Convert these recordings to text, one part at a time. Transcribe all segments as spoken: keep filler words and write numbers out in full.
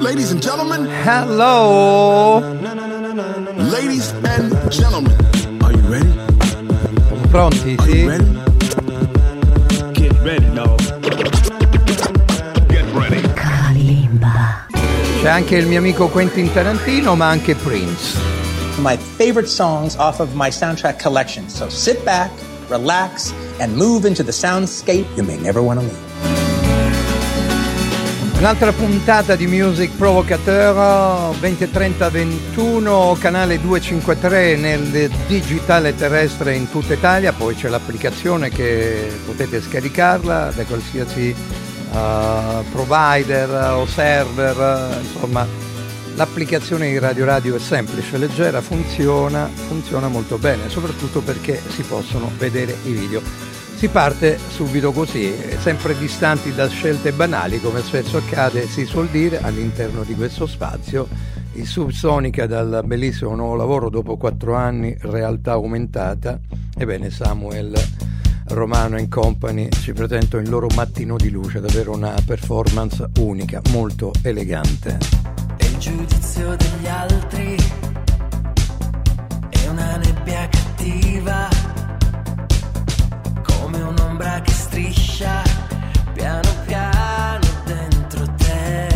Ladies and gentlemen, hello. Ladies and gentlemen, are you ready? Pronti? Are you ready? Get ready now. Get ready. Calimba. C'è anche il mio amico Quentin Tarantino, ma anche Prince. My favorite songs off of my soundtrack collection. So sit back, relax and move into the soundscape you may never want to leave. Un'altra puntata di Music Provocateur, venti e trenta ventuno, canale duecentocinquantatré nel digitale terrestre in tutta Italia, poi c'è l'applicazione che potete scaricarla da qualsiasi uh, provider o server, insomma l'applicazione di Radio Radio è semplice, leggera, funziona, funziona molto bene, soprattutto perché si possono vedere i video. Si parte subito così, sempre distanti da scelte banali, come spesso accade, si suol dire, all'interno di questo spazio. Il Subsonica dal bellissimo nuovo lavoro dopo quattro anni, realtà aumentata. Ebbene, Samuel Romano and Company ci presentano il loro mattino di luce, davvero una performance unica, molto elegante. E il giudizio degli altri è una nebbia cattiva, come un'ombra che striscia piano piano dentro te.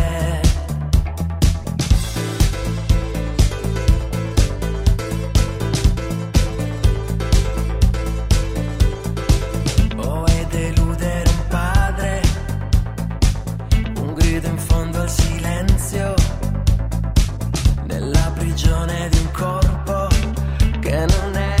Vuoi deludere un padre, un grido in fondo al silenzio, nella prigione di un corpo che non è.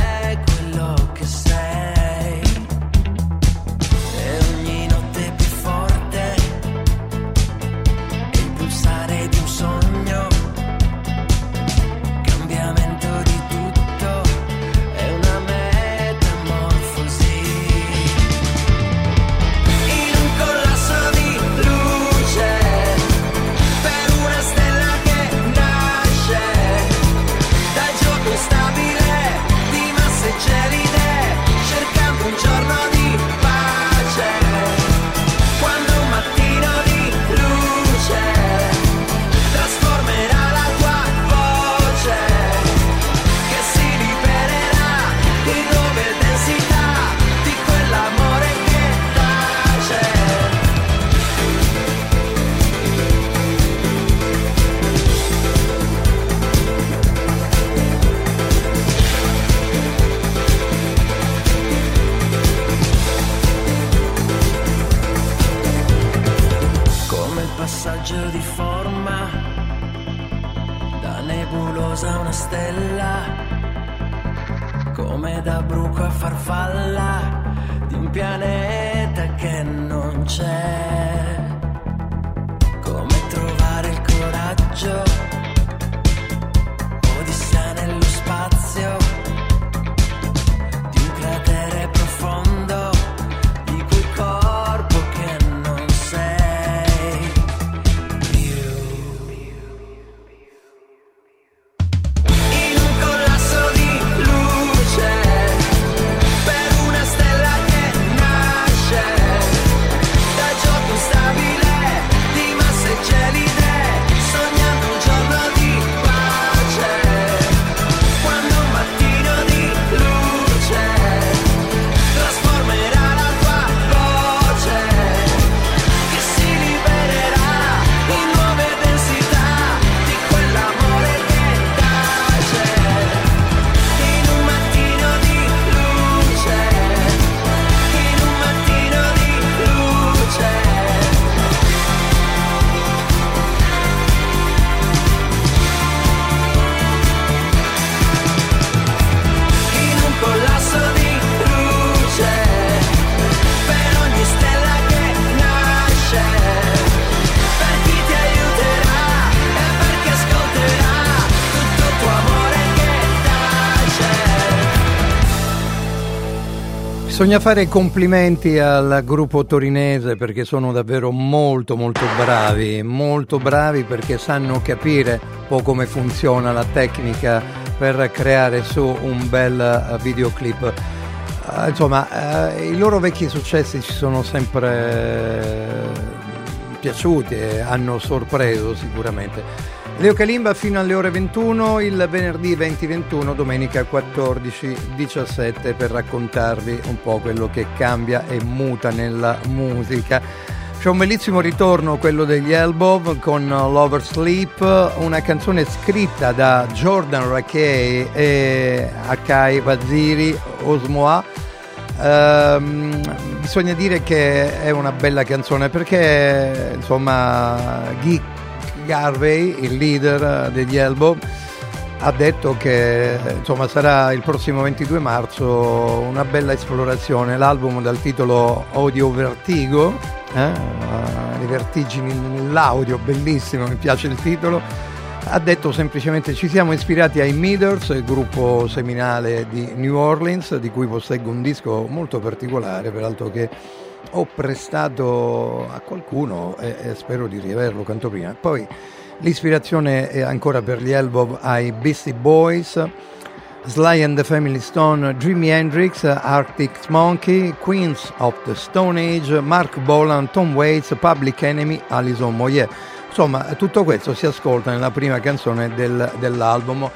Bisogna fare i complimenti al gruppo torinese perché sono davvero molto molto bravi, molto bravi perché sanno capire un po' come funziona la tecnica per creare su un bel videoclip. eh, insomma, eh, i loro vecchi successi ci sono sempre eh, piaciuti e hanno sorpreso sicuramente. Leo Calimba fino alle ore ventuno, il venerdì venti ventuno, domenica quattordici diciassette, per raccontarvi un po' quello che cambia e muta nella musica. C'è un bellissimo ritorno, quello degli Elbow, con Lovers' Leap, una canzone scritta da Jordan Rakei e Akai Vaziri, Osmoa. Ehm, bisogna dire che è una bella canzone perché, insomma, Guy Garvey, il leader degli Elbow, ha detto che, insomma, sarà il prossimo ventidue marzo una bella esplorazione. L'album dal titolo Audio Vertigo, eh? Le vertigini nell'audio, bellissimo, mi piace il titolo. Ha detto semplicemente: ci siamo ispirati ai Meters, il gruppo seminale di New Orleans, di cui posseggo un disco molto particolare, peraltro, che ho prestato a qualcuno e, e spero di riaverlo quanto prima. Poi l'ispirazione è ancora per gli Elbow ai Beastie Boys, Sly and the Family Stone, Jimi Hendrix, Arctic Monkey, Queens of the Stone Age, Mark Bolan, Tom Waits, Public Enemy, Alison Moyet. Insomma, tutto questo si ascolta nella prima canzone del, dell'album.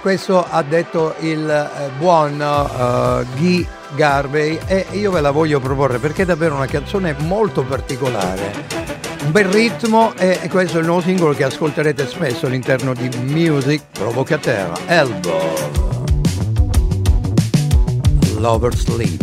Questo ha detto il buon uh, Guy Garvey, e io ve la voglio proporre perché è davvero una canzone molto particolare, un bel ritmo, e questo è il nuovo singolo che ascolterete spesso all'interno di Music Provocateur, Elbow, Lovers' Leap.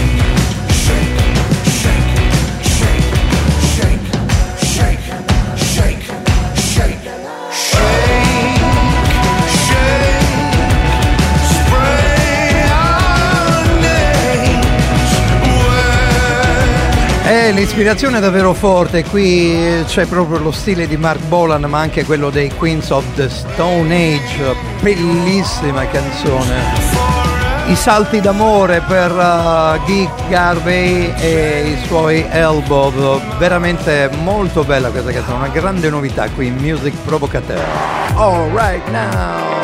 Eh, l'ispirazione è davvero forte, qui c'è proprio lo stile di Mark Bolan, ma anche quello dei Queens of the Stone Age, bellissima canzone. I salti d'amore per uh, Guy Garvey e i suoi Elbow, veramente molto bella questa canzone, una grande novità qui in Music Provocateur. All right now!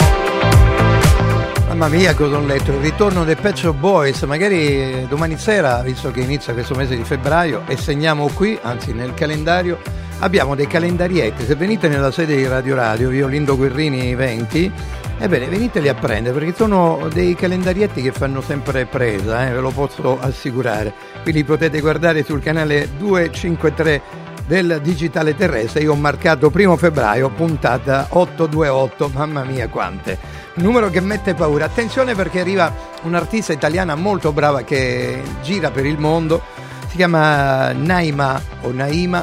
Mamma mia, cosa ho letto, il ritorno dei Pezzo Boys, magari domani sera, visto che inizia questo mese di febbraio e segniamo qui, anzi nel calendario, abbiamo dei calendarietti, se venite nella sede di Radio Radio, via Lindo Guerrini venti, ebbene veniteli a prendere perché sono dei calendarietti che fanno sempre presa, eh, ve lo posso assicurare, quindi potete guardare sul canale duecentocinquantatré del digitale terrestre. Io ho marcato primo febbraio puntata ottocentoventotto, mamma mia quante, numero che mette paura. Attenzione perché arriva un'artista italiana molto brava che gira per il mondo, si chiama Naima o Naima,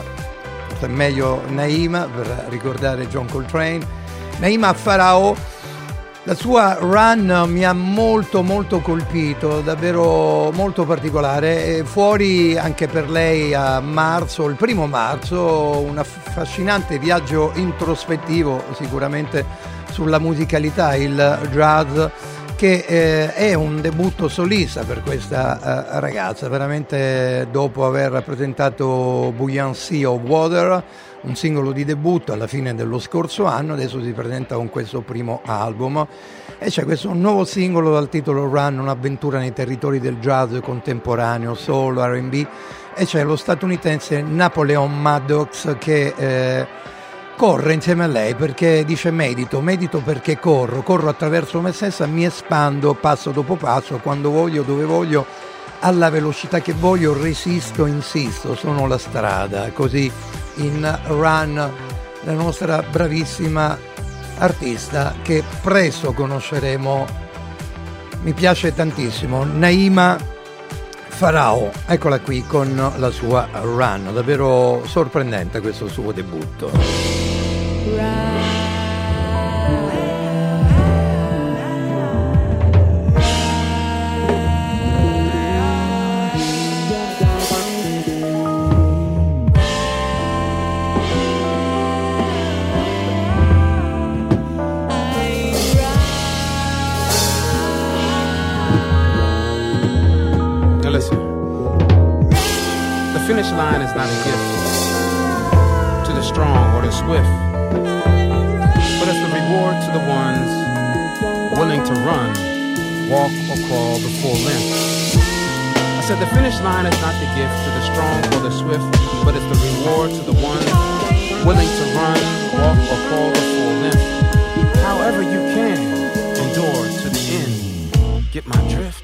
se meglio Naima per ricordare John Coltrane, Naima Faraò. La sua run mi ha molto molto colpito, davvero molto particolare, fuori anche per lei a marzo, il primo marzo, un affascinante viaggio introspettivo sicuramente sulla musicalità, il jazz, che eh, è un debutto solista per questa eh, ragazza, veramente dopo aver presentato Buoyancy of Water, un singolo di debutto alla fine dello scorso anno, adesso si presenta con questo primo album e c'è questo nuovo singolo dal titolo Run, un'avventura nei territori del jazz contemporaneo, soul, erre e bi, e c'è lo statunitense Napoleon Maddox che eh, corre insieme a lei perché dice medito, medito perché corro, corro attraverso me stessa, mi espando passo dopo passo, quando voglio, dove voglio, alla velocità che voglio, resisto, insisto, sono la strada, così in Run, la nostra bravissima artista che presto conosceremo, mi piace tantissimo, Naima Faraò, eccola qui con la sua Run, davvero sorprendente questo suo debutto. Run. Line is not a gift to the strong or the swift, but it's the reward to the ones willing to run, walk or crawl the full length. I said the finish line is not the gift to the strong or the swift, but it's the reward to the ones willing to run, walk or crawl the full length. However you can endure to the end, get my drift.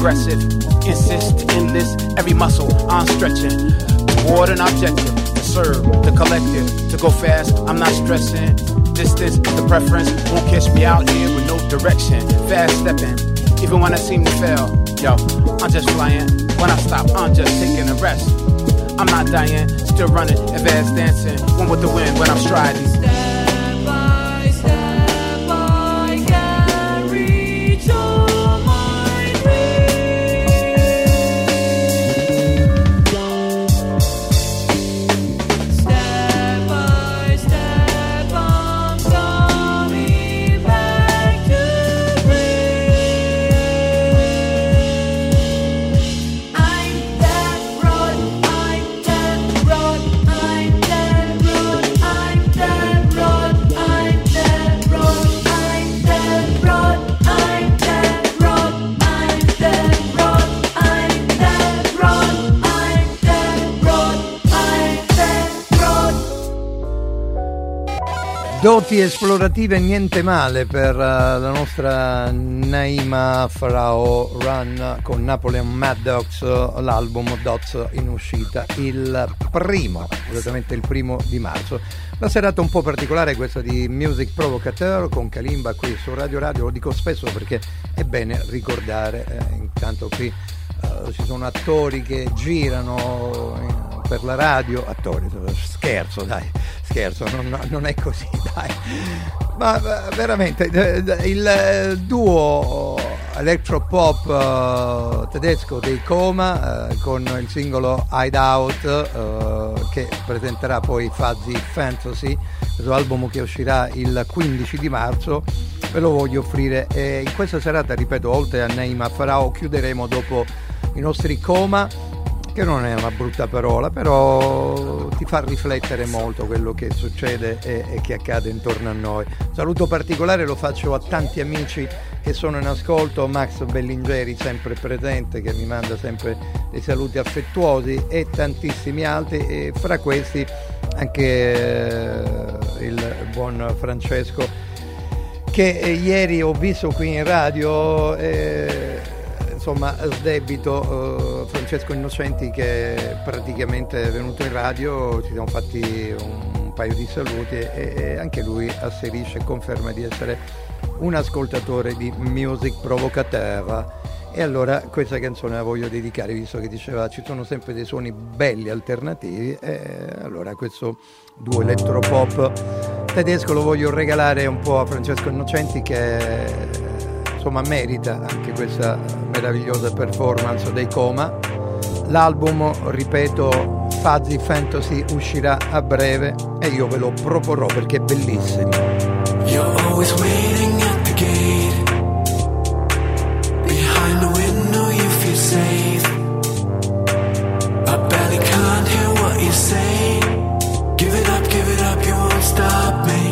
aggressive, insist, endless, every muscle I'm stretching toward an objective, to serve, the collective, to go fast, I'm not stressing, distance, the preference, won't catch me out here with no direction, fast stepping, even when I seem to fail, yo, I'm just flying, when I stop, I'm just taking a rest, I'm not dying, still running, advanced dancing, one with the wind when I'm striding. Doti esplorative niente male per uh, la nostra Naima Faraò, Run con Napoleon Maddox, l'album Dots in uscita il primo, esattamente il primo di marzo. Una serata un po' particolare questa di Music Provocateur con Calimba qui su Radio Radio, lo dico spesso perché è bene ricordare, eh, intanto qui uh, ci sono attori che girano in, per la radio, attori, scherzo dai, scherzo, non, non è così dai, ma veramente il duo electropop uh, tedesco dei Coma uh, con il singolo Hideout uh, che presenterà poi Fuzzy Fantasy, questo album che uscirà il quindici di marzo, ve lo voglio offrire e in questa serata, ripeto, oltre a Naima Faraò chiuderemo dopo i nostri Coma, che non è una brutta parola, però ti fa riflettere molto quello che succede e, e che accade intorno a noi. Un saluto particolare lo faccio a tanti amici che sono in ascolto, Max Bellingeri sempre presente che mi manda sempre dei saluti affettuosi e tantissimi altri, e fra questi anche eh, il buon Francesco che eh, ieri ho visto qui in radio eh, insomma sdebito uh, Francesco Innocenti che praticamente è venuto in radio, ci siamo fatti un, un paio di saluti e, e anche lui asserisce e conferma di essere un ascoltatore di Music Provocateur. E allora questa canzone la voglio dedicare, visto che diceva ci sono sempre dei suoni belli alternativi, e allora questo duo elettropop tedesco lo voglio regalare un po' a Francesco Innocenti che insomma merita anche questa meravigliosa performance dei Coma. L'album, ripeto, Fuzzy Fantasy uscirà a breve e io ve lo proporrò perché è bellissimo. You're always waiting at the gate. Behind the window you feel safe. I barely can't hear what you say. Give it up, give it up, you won't stop me.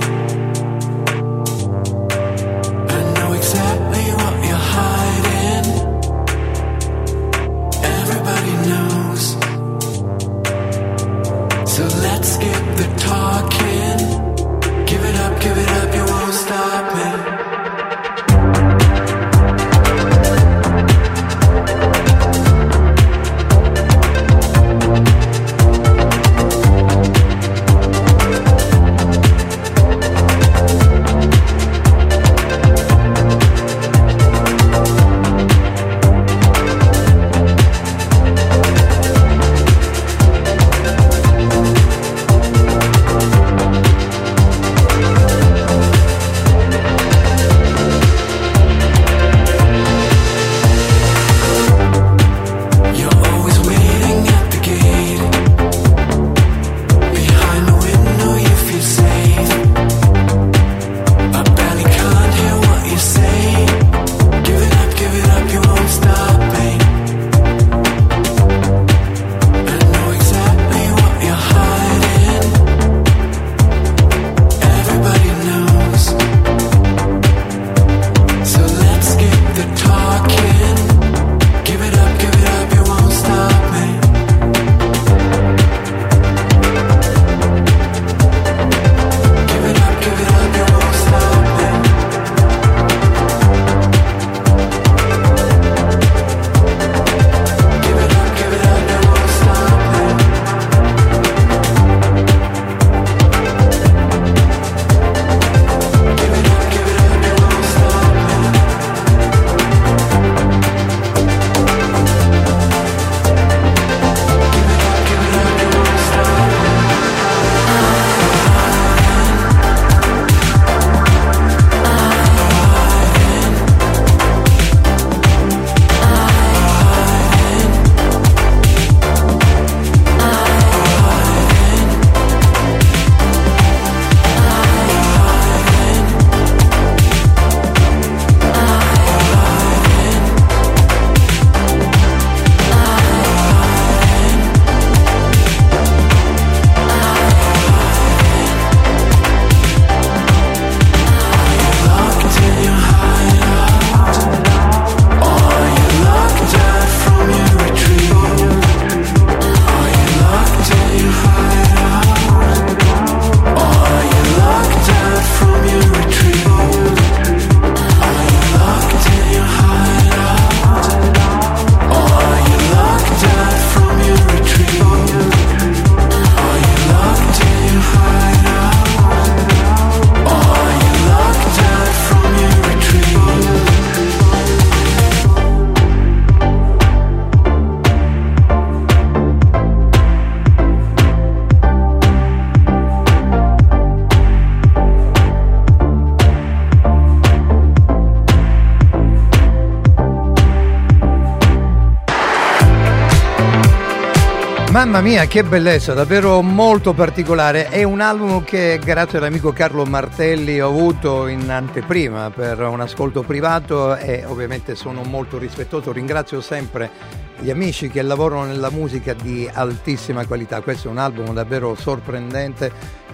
Mamma mia, che bellezza, davvero molto particolare. È un album che, grazie all'amico Carlo Martelli, ho avuto in anteprima per un ascolto privato e ovviamente sono molto rispettoso. Ringrazio sempre gli amici che lavorano nella musica di altissima qualità. Questo è un album davvero sorprendente,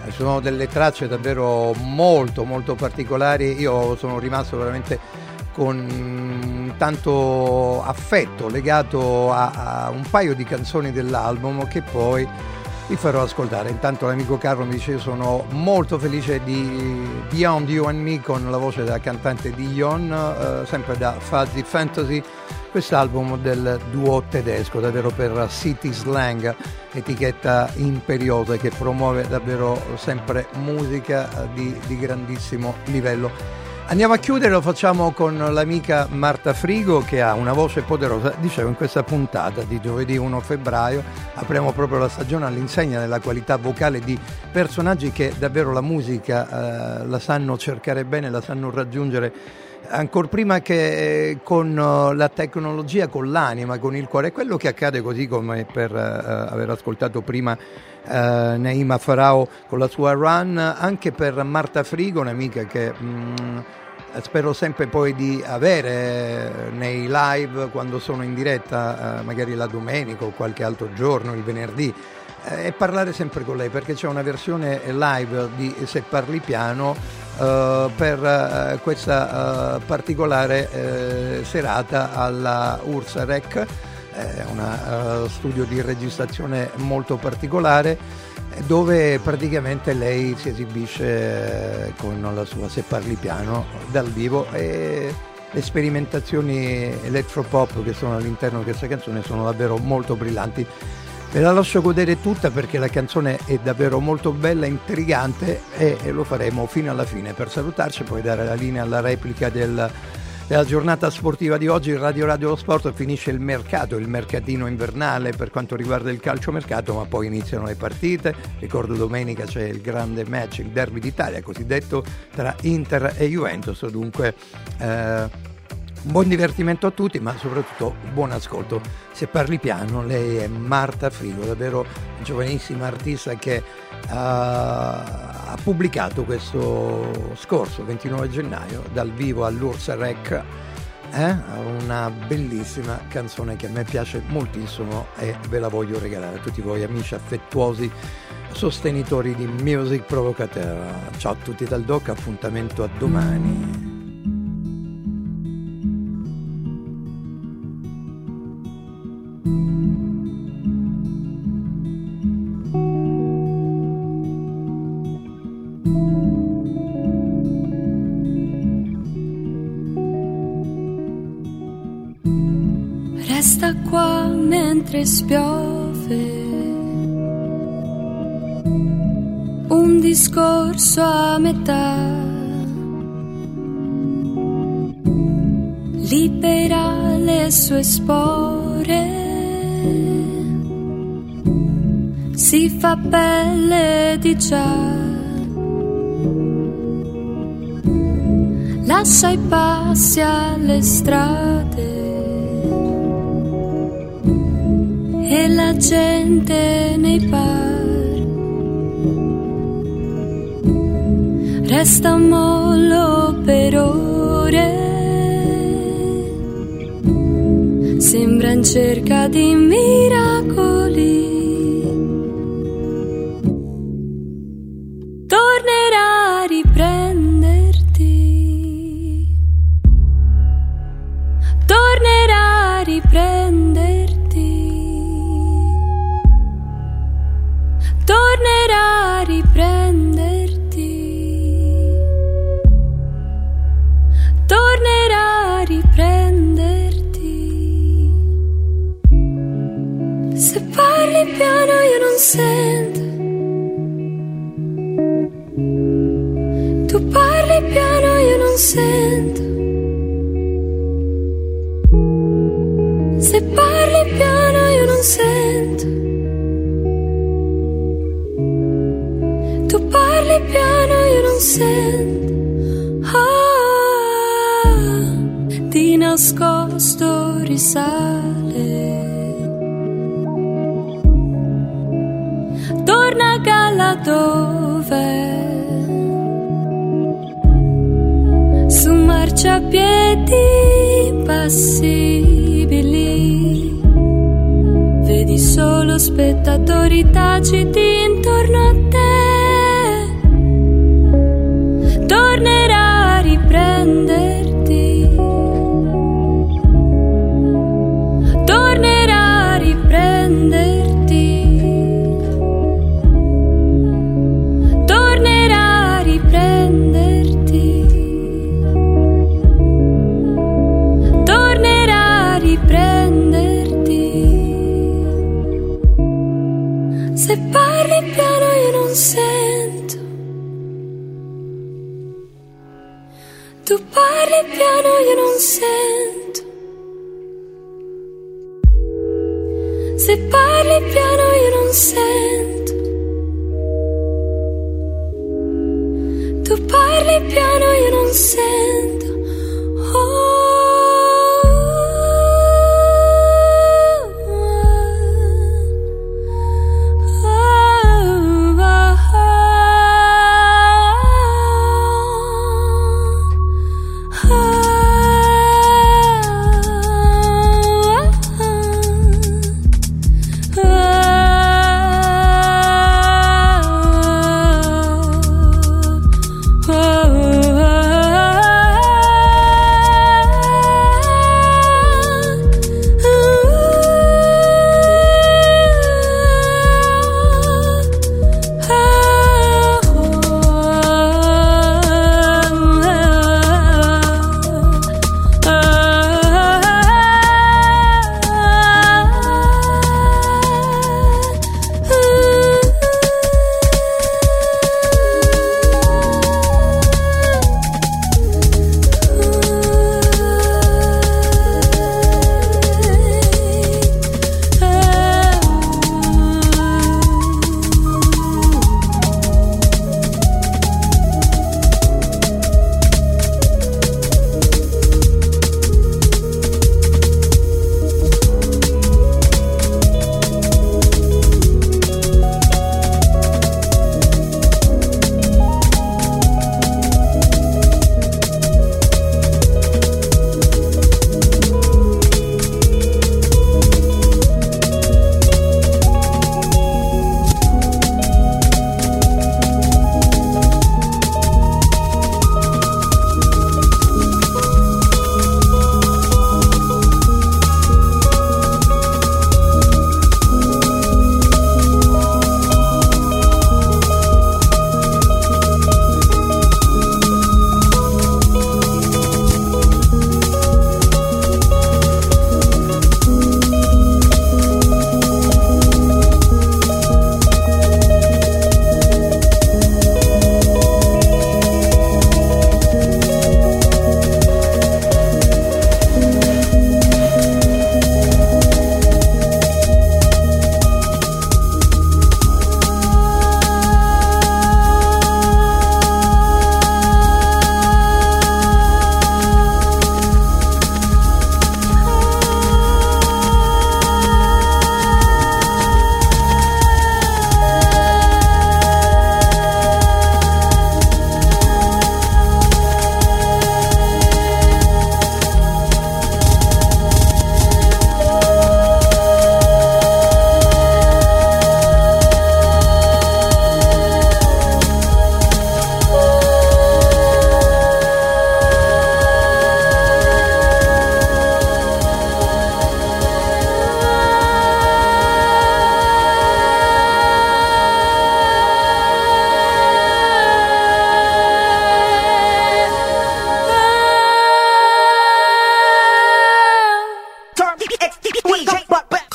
sono delle tracce davvero molto molto particolari. Io sono rimasto veramente con tanto affetto legato a, a un paio di canzoni dell'album che poi vi farò ascoltare. Intanto l'amico Carlo mi dice: io sono molto felice di Beyond You and Me con la voce della cantante Dion, eh, sempre da Fuzzy Fantasy, quest'album del duo tedesco davvero per City Slang, etichetta imperiosa che promuove davvero sempre musica di, di grandissimo livello. Andiamo a chiudere, lo facciamo con l'amica Marta Frigo che ha una voce poderosa. Dicevo, in questa puntata di giovedì primo febbraio apriamo proprio la stagione all'insegna della qualità vocale di personaggi che davvero la musica eh, la sanno cercare bene, la sanno raggiungere ancor prima che eh, con eh, la tecnologia, con l'anima, con il cuore. È quello che accade, così come per eh, aver ascoltato prima Uh, Naima Faraò con la sua Run, anche per Marta Frigo, un'amica che mh, spero sempre poi di avere nei live quando sono in diretta, uh, magari la domenica o qualche altro giorno, il venerdì, uh, e parlare sempre con lei, perché c'è una versione live di Se Parli Piano uh, per uh, questa uh, particolare uh, serata alla Ursa Rec. È un uh, studio di registrazione molto particolare dove praticamente lei si esibisce eh, con la sua Se Parli Piano dal vivo, e le sperimentazioni electropop che sono all'interno di questa canzone sono davvero molto brillanti. Ve la lascio godere tutta perché la canzone è davvero molto bella, intrigante, e, e lo faremo fino alla fine per salutarci e poi dare la linea alla replica del La giornata sportiva di oggi. Radio Radio Lo Sport, finisce il mercato, il mercatino invernale per quanto riguarda il calciomercato, ma poi iniziano le partite. Ricordo, domenica c'è il grande match, il derby d'Italia cosiddetto, tra Inter e Juventus. Dunque eh, buon divertimento a tutti, ma soprattutto buon ascolto. Se Parli Piano, lei è Marta Frigo, davvero giovanissima artista che ha, ha pubblicato questo scorso ventinove gennaio dal vivo all'Ursa Rec eh? una bellissima canzone che a me piace moltissimo e ve la voglio regalare a tutti voi amici affettuosi sostenitori di Music Provocateur. Ciao a tutti dal Doc, appuntamento a domani. Resta qua mentre spiove, un discorso a metà, libera le sue spore, si fa pelle di già, lascia i passi alle strade e la gente nei bar, resta mollo per ore, sembra in cerca di miracoli, tornerà a riprenderti, tornerà a riprenderti, tornerà a riprenderti, tornerà a riprenderti. Se parli piano io non sento, tu parli piano io non sento, se parli piano io non sento, tu parli piano io non sento, ah, ah, di nascosto risale torna a galla dove su marciapiedi impassibili vedi solo spettatori taciti intorno a te. Tornerà a riprenderti, tornerà a riprenderti. Se parli piano io non sento, tu parli piano io non sento. Se parli piano io non sento, tu parli piano io non sento. Oh.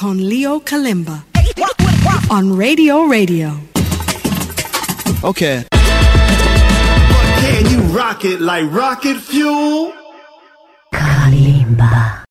Con Leo Calimba on Radio Radio. Okay. But can you rock it like rocket fuel?